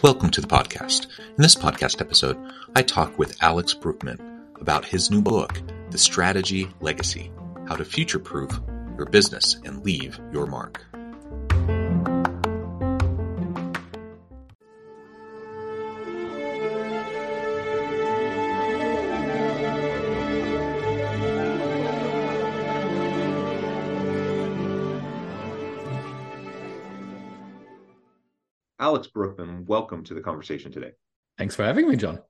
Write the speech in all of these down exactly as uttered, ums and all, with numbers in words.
Welcome to the podcast. In this podcast episode, I talk with Alex Brueckmann about his new book, The Strategy Legacy, How to Future-Proof Your Business and Leave Your Mark. Alex Brueckmann, welcome to the conversation today. Thanks for having me, John.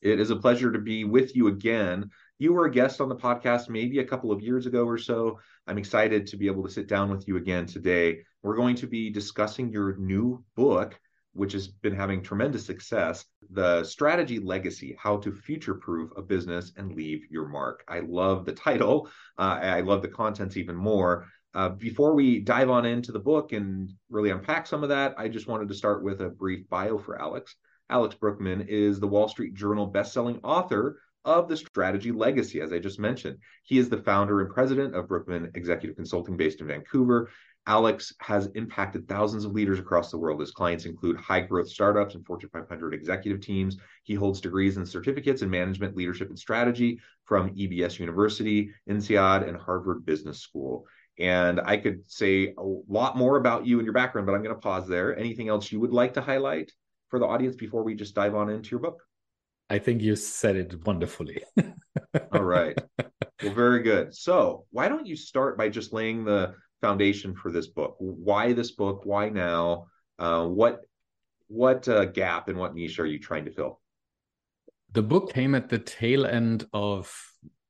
It is a pleasure to be with you again. You were a guest on the podcast maybe a couple of years ago or so. I'm excited to be able to sit down with you again today. We're going to be discussing your new book, which has been having tremendous success, The Strategy Legacy, How to Future-Proof a Business and Leave Your Mark. I love the title. Uh, I love the contents even more. Uh, before we dive on into the book and really unpack some of that, I just wanted to start with a brief bio for Alex. Alex Brueckmann is the Wall Street Journal bestselling author of The Strategy Legacy, as I just mentioned. He is the founder and president of Brueckmann Executive Consulting based in Vancouver. Alex has impacted thousands of leaders across the world. His clients include high-growth startups and Fortune five hundred executive teams. He holds degrees and certificates in management, leadership, and strategy from E B S University, INSEAD, and Harvard Business School. And I could say a lot more about you and your background, but I'm going to pause there. Anything else you would like to highlight for the audience before we just dive on into your book? I think you said it wonderfully. All right. Well, very good. So why don't you start by just laying the foundation for this book? Why this book? Why now? Uh, what what uh, gap and what niche are you trying to fill? The book came at the tail end of...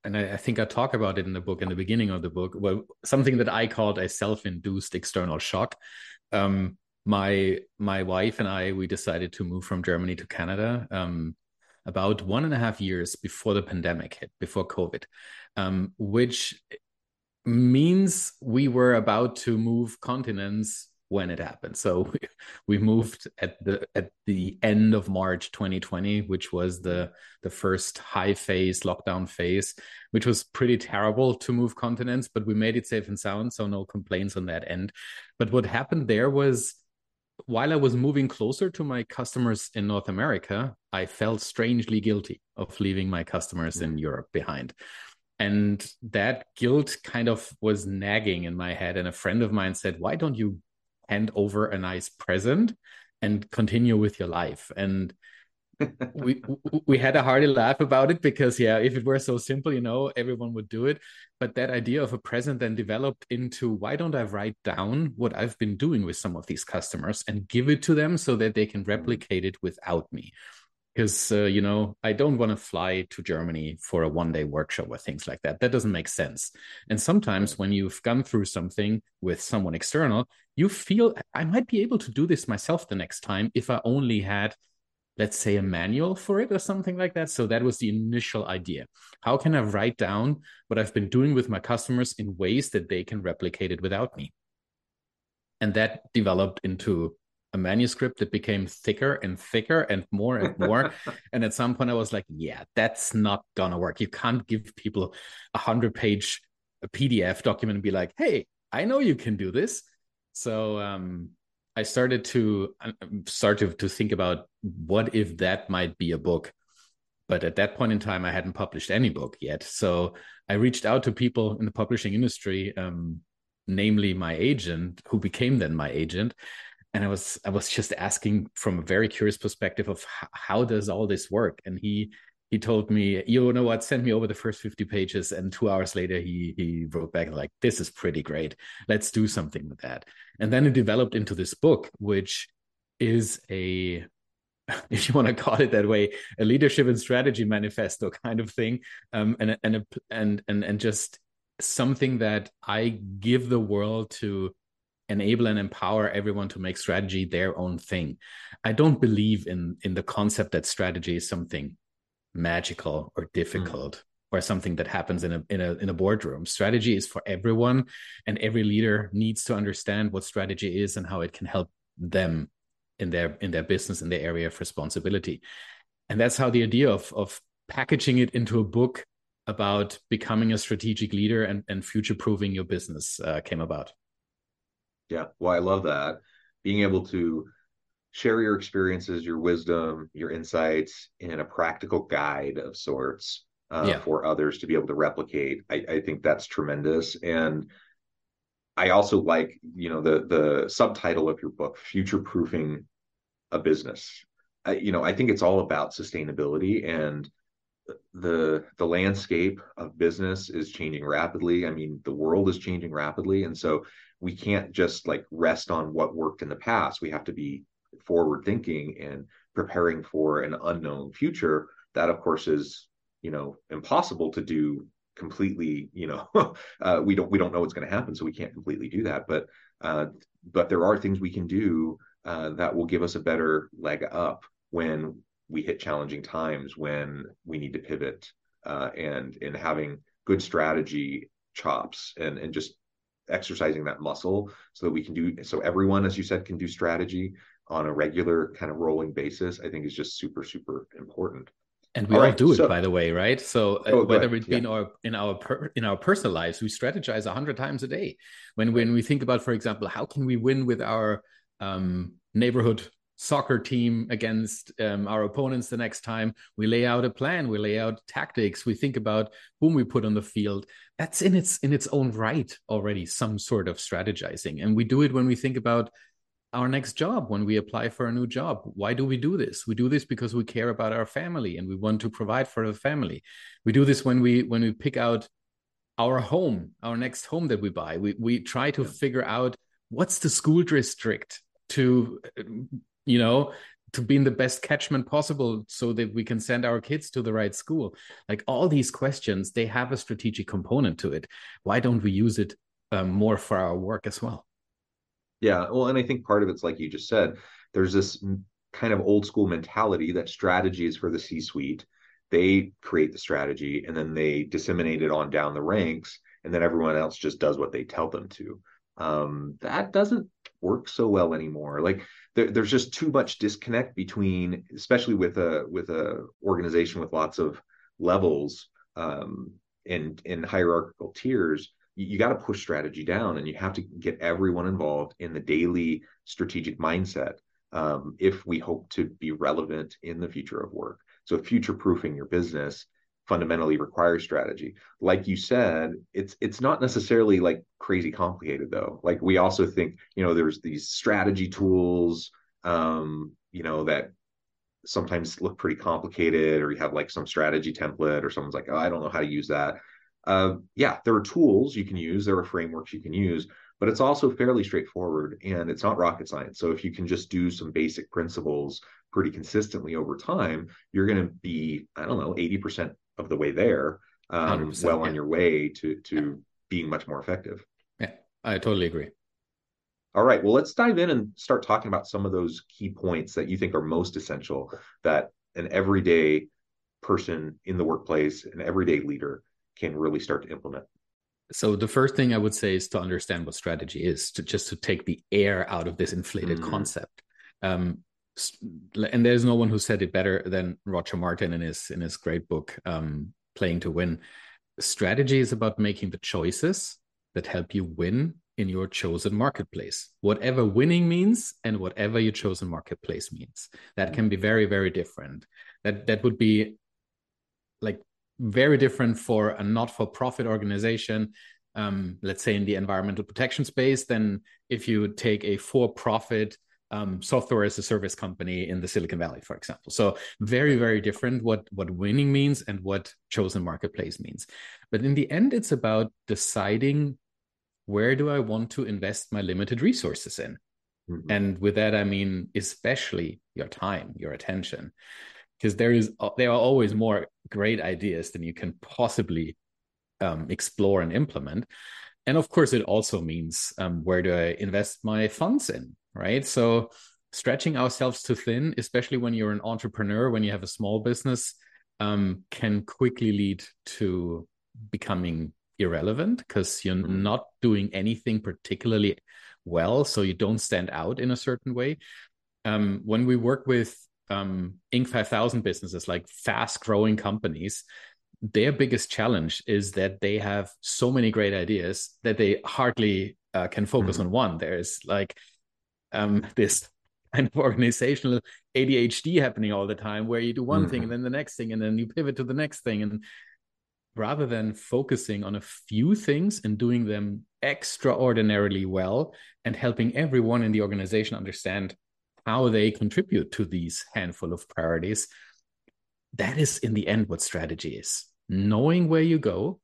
and I think I talk about it in the book, in the beginning of the book, well, something that I called a self-induced external shock. Um, my my wife and I, we decided to move from Germany to Canada um, about one and a half years before the pandemic hit, before COVID, um, which means we were about to move continents when it happened. So we moved at the at the end of March twenty twenty, which was the the first high phase, lockdown phase, which was pretty terrible to move continents, but we made it safe and sound, so no complaints on that end. But what happened there was, while I was moving closer to my customers in North America, I felt strangely guilty of leaving my customers mm-hmm. in Europe behind. And that guilt kind of was nagging in my head. And a friend of mine said, why don't you hand over a nice present and continue with your life? And we we had a hearty laugh about it because, yeah, if it were so simple, you know, everyone would do it. But that idea of a present then developed into, why don't I write down what I've been doing with some of these customers and give it to them so that they can replicate it without me? Because, uh, you know, I don't want to fly to Germany for a one-day workshop or things like that. That doesn't make sense. And sometimes when you've gone through something with someone external, you feel, I might be able to do this myself the next time if I only had, let's say, a manual for it or something like that. So that was the initial idea. How can I write down what I've been doing with my customers in ways that they can replicate it without me? And that developed into a manuscript that became thicker and thicker and more and more. And at some point I was like, yeah, that's not going to work. You can't give people a hundred page P D F document and be like, hey, I know you can do this. So um, I started to uh, start to, to think about what if that might be a book. But at that point in time, I hadn't published any book yet. So I reached out to people in the publishing industry, um, namely my agent, who became then my agent. And I was I was just asking from a very curious perspective of h- how does all this work? And he he told me, you know what, send me over the first fifty pages. And two hours later, he he wrote back like, this is pretty great. Let's do something with that. And then it developed into this book, which is a if you want to call it that way, a leadership and strategy manifesto kind of thing, um, and and and and and just something that I give the world to enable and empower everyone to make strategy their own thing. I don't believe in in the concept that strategy is something magical or difficult mm. or something that happens in a in a in a boardroom. Strategy is for everyone, and every leader needs to understand what strategy is and how it can help them in their in their business, in their area of responsibility. And that's how the idea of of packaging it into a book about becoming a strategic leader and, and future-proofing your business uh, came about. Yeah, well, I love that. Being able to share your experiences, your wisdom, your insights in a practical guide of sorts uh, yeah. for others to be able to replicate. I, I think that's tremendous. And I also like, you know, the the subtitle of your book, Future-Proofing a Business. I, you know, I think it's all about sustainability, and the the landscape of business is changing rapidly. I mean, the world is changing rapidly. And so we can't just like rest on what worked in the past. We have to be forward thinking and preparing for an unknown future. That, of course, is, you know, impossible to do completely. You know, uh, we don't we don't know what's going to happen, so we can't completely do that. But uh, but there are things we can do uh, that will give us a better leg up when we hit challenging times, when we need to pivot, uh, and and having good strategy chops and and just exercising that muscle so that we can do, so everyone, as you said, can do strategy on a regular kind of rolling basis, I think is just super, super important. And we all, all right, do it, so, by the way, right? So oh, whether it be yeah. in our in our per, in our personal lives, we strategize a hundred times a day. When when we think about, for example, how can we win with our um, neighborhood soccer team against um, our opponents the next time, we lay out a plan, we lay out tactics, we think about whom we put on the field. That's in its in its own right already some sort of strategizing. And we do it when we think about our next job, when we apply for a new job. Why do we do this? We do this because we care about our family and we want to provide for the family. We do this when we when we pick out our home, our next home that we buy. We we try to yeah. figure out what's the school district to you know, to be in the best catchment possible so that we can send our kids to the right school. Like all these questions, they have a strategic component to it. Why don't we use it um, more for our work as well? Yeah, well, and I think part of it's like you just said, there's this kind of old school mentality that strategy is for the C-suite. They create the strategy and then they disseminate it on down the ranks, and then everyone else just does what they tell them to. Um, that doesn't work so well anymore. Like there, there's just too much disconnect between, especially with a with a organization with lots of levels um, and in hierarchical tiers. You, you got to push strategy down, and you have to get everyone involved in the daily strategic mindset um, if we hope to be relevant in the future of work. So future-proofing your business fundamentally requires strategy. Like you said, it's it's not necessarily like crazy complicated though. Like we also think, you know, there's these strategy tools, um, you know, that sometimes look pretty complicated, or you have like some strategy template or someone's like, oh, I don't know how to use that. Uh, yeah, there are tools you can use, there are frameworks you can use, but it's also fairly straightforward and it's not rocket science. So if you can just do some basic principles pretty consistently over time, you're going to be, I don't know, eighty percent of the way there, um, well on yeah. your way to to yeah. being much more effective. Yeah, I totally agree. All right, well, let's dive in and start talking about some of those key points that you think are most essential that an everyday person in the workplace, an everyday leader, can really start to implement. So the first thing I would say is to understand what strategy is, to just to take the air out of this inflated mm. concept. Um, And there's no one who said it better than Roger Martin in his in his great book, um, Playing to Win. Strategy is about making the choices that help you win in your chosen marketplace, whatever winning means and whatever your chosen marketplace means. That can be very, very different. That that would be like very different for a not-for-profit organization, um, let's say in the environmental protection space, than if you take a for-profit Um, software as a service company in the Silicon Valley, for example. So very, very different what, what winning means and what chosen marketplace means. But in the end, it's about deciding, where do I want to invest my limited resources in? Mm-hmm. And with that, I mean, especially your time, your attention, because there is there are always more great ideas than you can possibly um, explore and implement. And of course, it also means um, where do I invest my funds in, right? So stretching ourselves too thin, especially when you're an entrepreneur, when you have a small business, um, can quickly lead to becoming irrelevant because you're mm-hmm. not doing anything particularly well, so you don't stand out in a certain way. Um, when we work with um, Inc five thousand businesses, like fast-growing companies, their biggest challenge is that they have so many great ideas that they hardly uh, can focus mm-hmm. on one. There's like um, this kind of organizational A D H D happening all the time, where you do one mm-hmm. thing and then the next thing, and then you pivot to the next thing. And rather than focusing on a few things and doing them extraordinarily well and helping everyone in the organization understand how they contribute to these handful of priorities, that is in the end what strategy is. Knowing where you go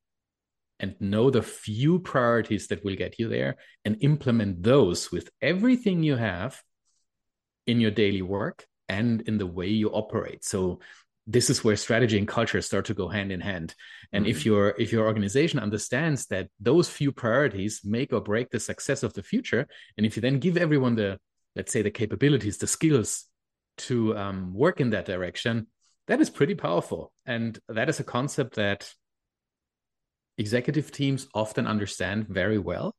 and know the few priorities that will get you there and implement those with everything you have in your daily work and in the way you operate. So this is where strategy and culture start to go hand in hand. And mm-hmm. if your if your organization understands that those few priorities make or break the success of the future, and if you then give everyone the, let's say, the capabilities, the skills to um, work in that direction, that is pretty powerful. And that is a concept that executive teams often understand very well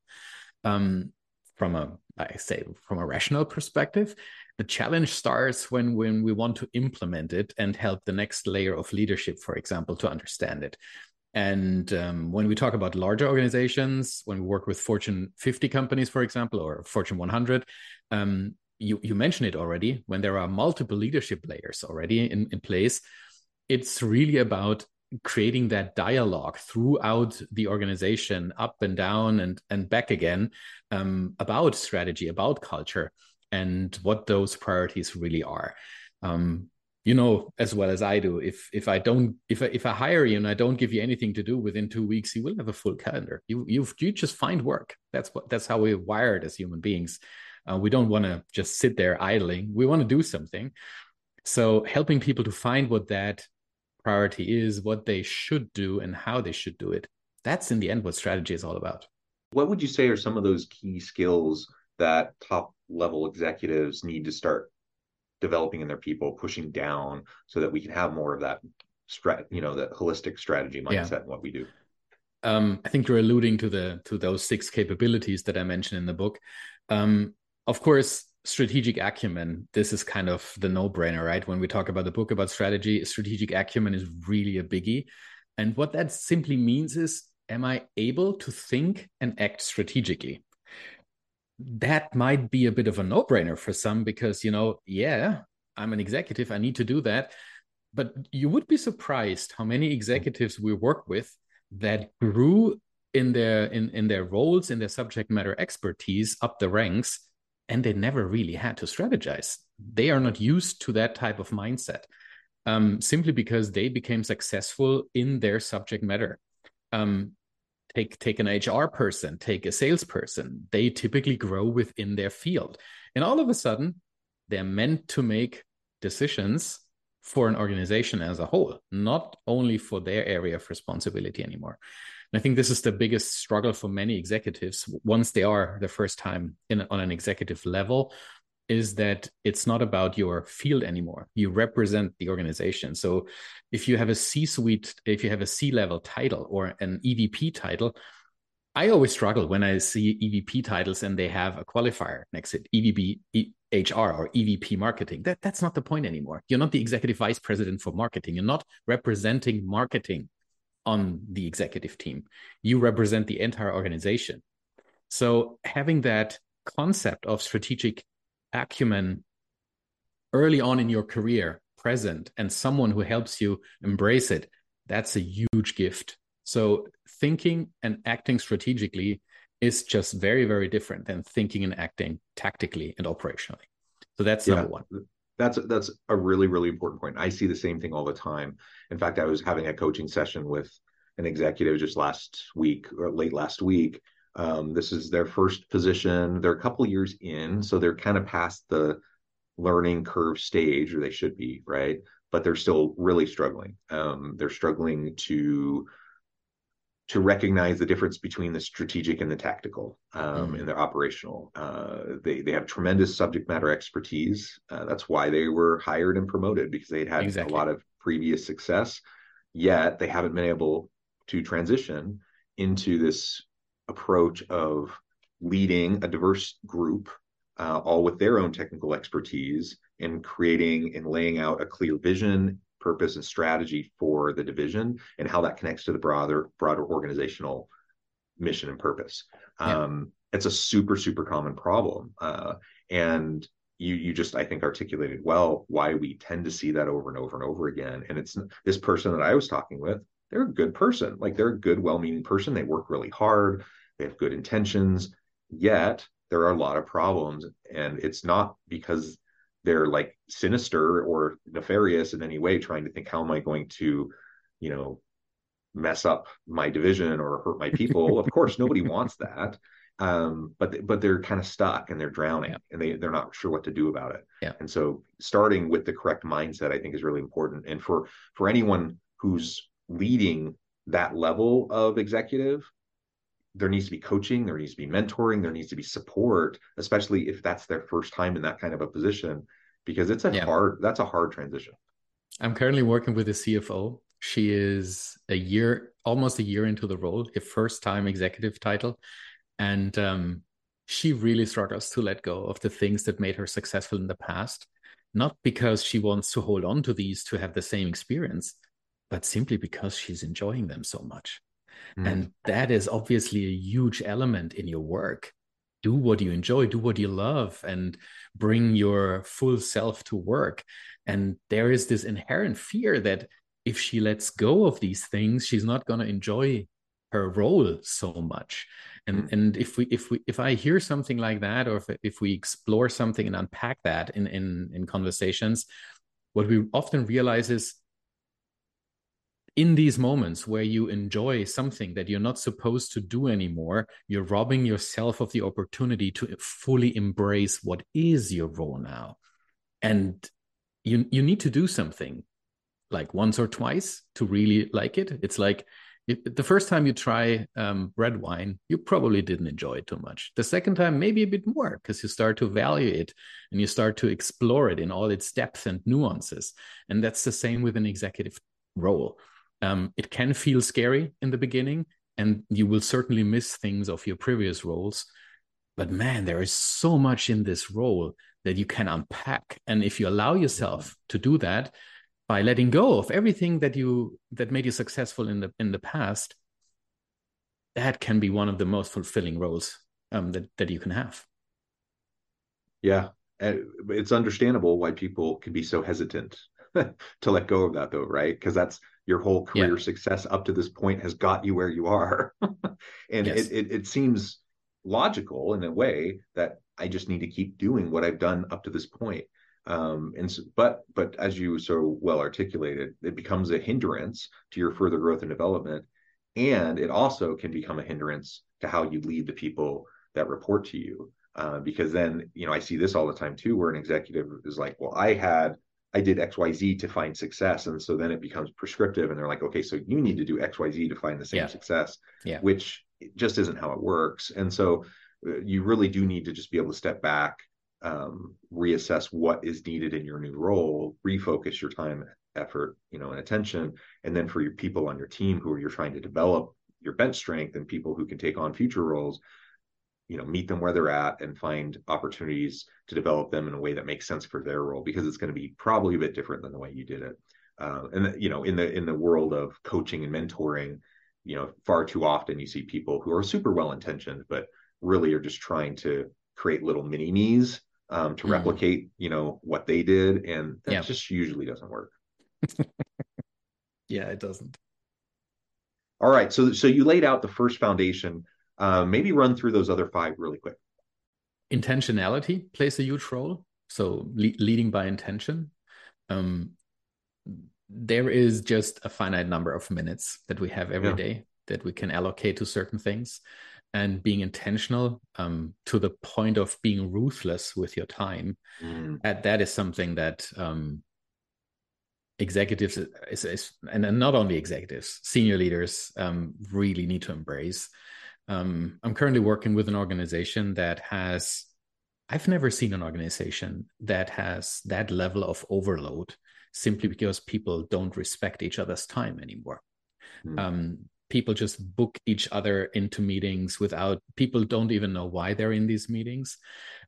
um, from a, I say, from a rational perspective. The challenge starts when, when we want to implement it and help the next layer of leadership, for example, to understand it. And um, when we talk about larger organizations, when we work with Fortune fifty companies, for example, or Fortune one hundred, um, you, you mentioned it already, when there are multiple leadership layers already in, in place, it's really about creating that dialogue throughout the organization, up and down and, and back again, um, about strategy, about culture, and what those priorities really are. Um, you know as well as I do, if if I don't if I, if I hire you and I don't give you anything to do within two weeks, you will have a full calendar. You you've, you just find work. That's what that's how we're wired as human beings. Uh, we don't want to just sit there idling. We want to do something. So helping people to find what that priority is, what they should do, and how they should do it. That's in the end what strategy is all about. What would you say are some of those key skills that top level executives need to start developing in their people, pushing down, so that we can have more of that strat, you know, that holistic strategy mindset yeah. in what we do? Um, I think you're alluding to the to those six capabilities that I mentioned in the book. Um, of course, strategic acumen. This is kind of the no-brainer, right? When we talk about the book about strategy, strategic acumen is really a biggie. And what that simply means is, am I able to think and act strategically? That might be a bit of a no-brainer for some because, you know, yeah, I'm an executive, I need to do that. But you would be surprised how many executives we work with that grew in their in, in their roles, in their subject matter expertise up the ranks, and they never really had to strategize. They are not used to that type of mindset, um, simply because they became successful in their subject matter. Um, Take, take an H R person, take a salesperson. They typically grow within their field. And all of a sudden, they're meant to make decisions for an organization as a whole, not only for their area of responsibility anymore. And I think this is the biggest struggle for many executives once they are the first time in, on an executive level, is that it's not about your field anymore. You represent the organization. So if you have a C-suite, if you have a C-level title or an E V P title, I always struggle when I see E V P titles and they have a qualifier next to it, E V P H R or E V P marketing. That, that's not the point anymore. You're not the executive vice president for marketing. You're not representing marketing on the executive team. You represent the entire organization. So having that concept of strategic acumen early on in your career present, and someone who helps you embrace it, that's a huge gift. So thinking and acting strategically is just very, very different than thinking and acting tactically and operationally. So that's yeah, number one. That's, that's a really, really important point. I see the same thing all the time. In fact, I was having a coaching session with an executive just last week or late last week Um, this is their first position. They're a couple years in, so they're kind of past the learning curve stage, or they should be, right? But they're still really struggling. Um, they're struggling to to recognize the difference between the strategic and the tactical, um, mm. and the operational. Uh, they they have tremendous subject matter expertise. Uh, that's why they were hired and promoted, because they'd had exactly. a lot of previous success, yet they haven't been able to transition into this approach of leading a diverse group, uh, all with their own technical expertise, and creating and laying out a clear vision, purpose, and strategy for the division, and how that connects to the broader broader organizational mission and purpose. Yeah. Um, it's a super, super common problem. Uh, and you you just, I think, articulated well why we tend to see that over and over and over again. And it's this person that I was talking with, they're a good person. Like, they're a good, well-meaning person. They work really hard. They have good intentions. Yet there are a lot of problems. And it's not because they're like sinister or nefarious in any way, trying to think, how am I going to, you know, mess up my division or hurt my people? Of course, nobody wants that. Um, but, but they're kind of stuck and they're drowning, yeah. and they, they're not sure what to do about it. Yeah. And so starting with the correct mindset, I think, is really important. And for, for anyone who's leading that level of executive, there needs to be coaching, there needs to be mentoring, there needs to be support, especially if that's their first time in that kind of a position, because it's a yeah. hard, that's a hard transition. I'm currently working with a C F O. She is a year, almost a year into the role, a first time executive title. And um, she really struggles to let go of the things that made her successful in the past, not because she wants to hold on to these to have the same experience, but simply because she's enjoying them so much. Mm. And that is obviously a huge element in your work. Do what you enjoy, do what you love, and bring your full self to work. And there is this inherent fear that if she lets go of these things, she's not going to enjoy her role so much. And mm. and if we if we if I hear something like that, or if if we explore something and unpack that in in, in conversations, what we often realize is, in these moments where you enjoy something that you're not supposed to do anymore, you're robbing yourself of the opportunity to fully embrace what is your role now. And you you need to do something like once or twice to really like it. It's like if the first time you try um, red wine, you probably didn't enjoy it too much. The second time, maybe a bit more, because you start to value it and you start to explore it in all its depth and nuances. And that's the same with an executive role. Um, it can feel scary in the beginning, and you will certainly miss things of your previous roles. But man, there is so much in this role that you can unpack. And if you allow yourself to do that by letting go of everything that you that made you successful in the in the past, that can be one of the most fulfilling roles um, that that you can have. Yeah, it's understandable why people can be so hesitant to let go of that, though, right? Because that's your whole career yeah. success up to this point has got you where you are. And yes. it, it it seems logical in a way that I just need to keep doing what I've done up to this point. Um, and so, but but as you so well articulated, it becomes a hindrance to your further growth and development. And it also can become a hindrance to how you lead the people that report to you. Uh, because then, you know, I see this all the time too, where an executive is like, well, I had I did X Y Z to find success. And so then it becomes prescriptive, and they're like, okay, so you need to do X Y Z to find the same yeah. success, yeah. which just isn't how it works. And so you really do need to just be able to step back, um, reassess what is needed in your new role, refocus your time, effort, you know, and attention. And then for your people on your team who you're trying to develop your bench strength and people who can take on future roles, you know, meet them where they're at and find opportunities to develop them in a way that makes sense for their role, because it's going to be probably a bit different than the way you did it. Uh, and, you know, in the, in the world of coaching and mentoring, you know, far too often you see people who are super well-intentioned, but really are just trying to create little mini me's um, to mm-hmm. replicate, you know, what they did. And that yeah. just usually doesn't work. Yeah, it doesn't. All right. So, so you laid out the first foundation. Uh, maybe run through those other five really quick. Intentionality plays a huge role. So le- leading by intention. Um, there is just a finite number of minutes that we have every yeah. day that we can allocate to certain things. and being intentional um, to the point of being ruthless with your time. Mm. That, that is something that um, executives is, is, and not only executives, senior leaders um, really need to embrace. Um, I'm currently working with an organization that has, I've never seen an organization that has that level of overload simply because people don't respect each other's time anymore. Mm. Um, people just book each other into meetings without, people don't even know why they're in these meetings.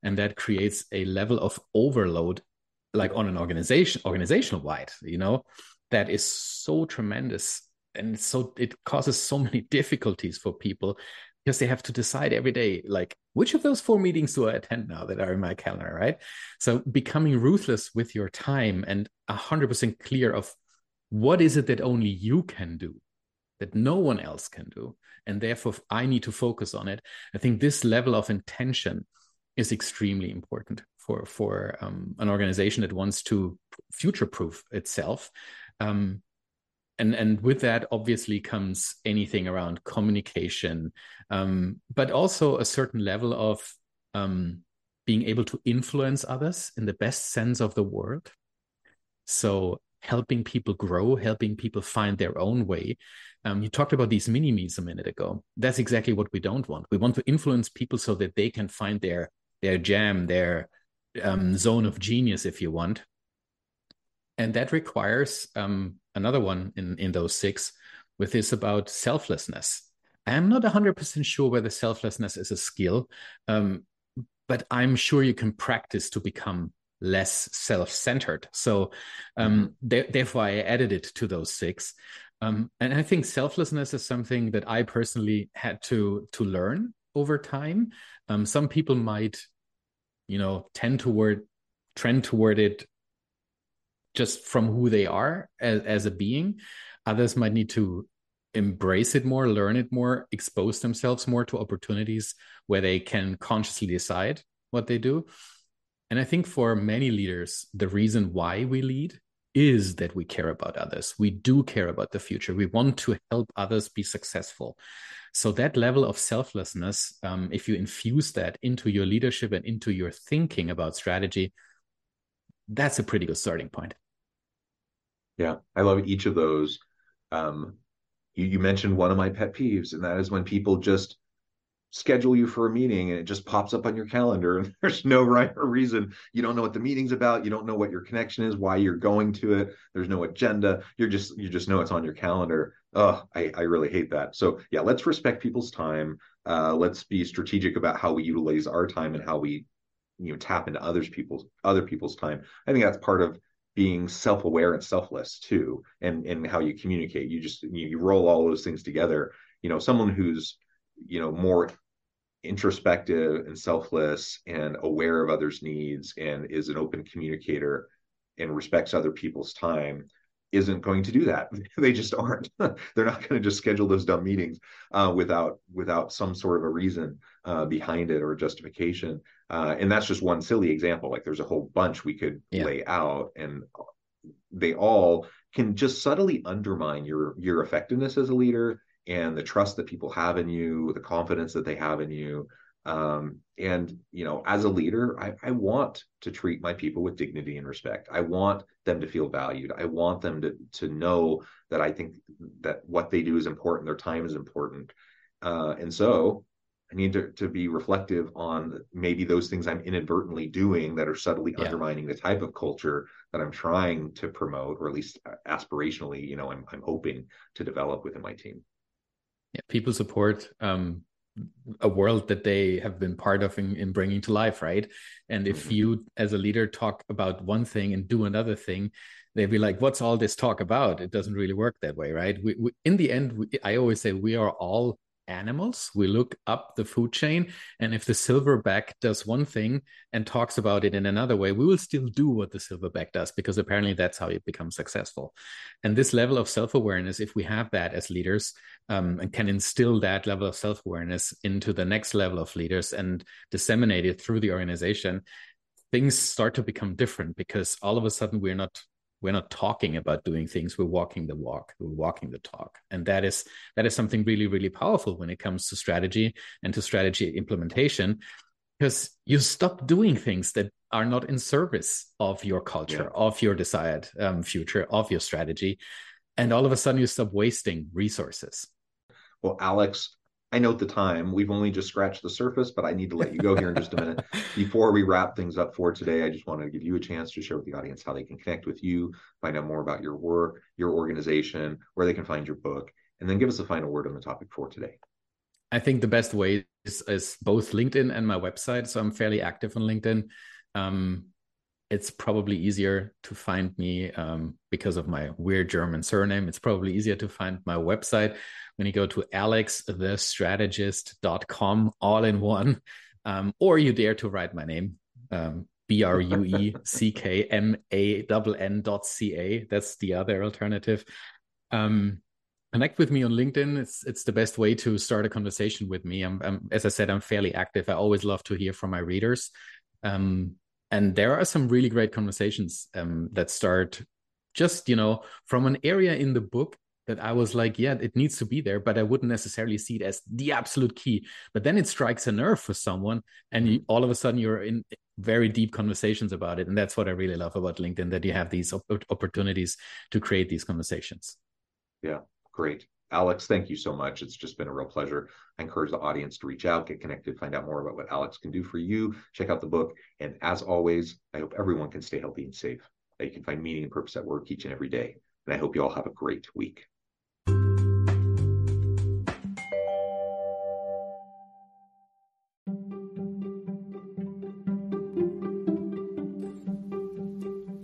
And that creates a level of overload, like on an organization, organizational wide, you know, that is so tremendous. And so it causes so many difficulties for people because they have to decide every day, like, which of those four meetings do I attend now that are in my calendar, right? So becoming ruthless with your time and one hundred percent clear of what is it that only you can do, that no one else can do, and therefore I need to focus on it. I think this level of intention is extremely important for, for um, an organization that wants to future-proof itself. Um, and, and with that, obviously, comes anything around communication, um, but also a certain level of um, being able to influence others in the best sense of the word. So helping people grow, helping people find their own way. Um, you talked about these mini-me's a minute ago. That's exactly what we don't want. We want to influence people so that they can find their their jam, their um, zone of genius, if you want. And that requires um, another one in, in those six, which is about selflessness. I'm not one hundred percent sure whether selflessness is a skill, um, but I'm sure you can practice to become less self-centered. So um, th- therefore I added it to those six. Um, and I think selflessness is something that I personally had to, to learn over time. Um, some people might, you know, tend toward, trend toward it just from who they are as, as a being. Others might need to embrace it more, learn it more, expose themselves more to opportunities where they can consciously decide what they do. And I think for many leaders, the reason why we lead is that we care about others. We do care about the future. We want to help others be successful. So that level of selflessness, um, if you infuse that into your leadership and into your thinking about strategy, that's a pretty good starting point. Yeah, I love each of those. Um, you, you mentioned one of my pet peeves, and that is when people just schedule you for a meeting and it just pops up on your calendar and there's no rhyme or reason. You don't know what the meeting's about. You don't know what your connection is, why you're going to it. There's no agenda. You're just, you just know it's on your calendar. Oh, I, I really hate that. So yeah, let's respect people's time. Uh, let's be strategic about how we utilize our time and how we, you know, tap into others people's, other people's time. I think that's part of being self-aware and selfless too. And, and how you communicate, you just, you, you roll all those things together. You know, someone who's, you know, more introspective and selfless and aware of others' needs and is an open communicator and respects other people's time isn't going to do that. They just aren't. They're not going to just schedule those dumb meetings uh, without without some sort of a reason uh, behind it or justification. Uh, and that's just one silly example. Like there's a whole bunch we could yeah. lay out, and they all can just subtly undermine your your effectiveness as a leader and the trust that people have in you, the confidence that they have in you. Um, and, you know, as a leader, I, I want to treat my people with dignity and respect. I want them to feel valued. I want them to, to know that I think that what they do is important, their time is important. Uh, and so I need to, to be reflective on maybe those things I'm inadvertently doing that are subtly yeah. undermining the type of culture that I'm trying to promote, or at least aspirationally, you know, I'm, I'm hoping to develop within my team. Yeah, people support um, a world that they have been part of in, in bringing to life, right? And if mm-hmm. you, as a leader, talk about one thing and do another thing, they'd be like, what's all this talk about? It doesn't really work that way, right? We, we, in the end, we, I always say we are all animals. We look up the food chain, and if the silverback does one thing and talks about it in another way, we will still do what the silverback does, because apparently that's how you become successful. And this level of self-awareness, if we have that as leaders, um, and can instill that level of self-awareness into the next level of leaders and disseminate it through the organization, things start to become different, because all of a sudden we're not We're not talking about doing things. We're walking the walk. We're walking the talk. And that is that is something really, really powerful when it comes to strategy and to strategy implementation, because you stop doing things that are not in service of your culture, yeah. of your desired um, future, of your strategy. And all of a sudden you stop wasting resources. Well, Alex, I note the time. We've only just scratched the surface, but I need to let you go here in just a minute. Before we wrap things up for today, I just wanted to give you a chance to share with the audience how they can connect with you, find out more about your work, your organization, where they can find your book, and then give us a final word on the topic for today. I think the best way is, is both LinkedIn and my website. So I'm fairly active on LinkedIn. Um, it's probably easier to find me um, because of my weird German surname. It's probably easier to find my website when you go to alex the strategist dot com, all in one, um, or you dare to write my name, um, B R U E C K M A N N dot C A. That's the other alternative. Um, Connect with me on LinkedIn. It's it's the best way to start a conversation with me. I'm, I'm as I said, I'm fairly active. I always love to hear from my readers. Um, and there are some really great conversations um, that start just, you know, from an area in the book that I was like, yeah, it needs to be there, but I wouldn't necessarily see it as the absolute key. But then it strikes a nerve for someone, and you, all of a sudden you're in very deep conversations about it. And that's what I really love about LinkedIn, that you have these op- opportunities to create these conversations. Yeah. Great. Alex, thank you so much. It's just been a real pleasure. I encourage the audience to reach out, get connected, find out more about what Alex can do for you. Check out the book. And as always, I hope everyone can stay healthy and safe, that you can find meaning and purpose at work each and every day. And I hope you all have a great week.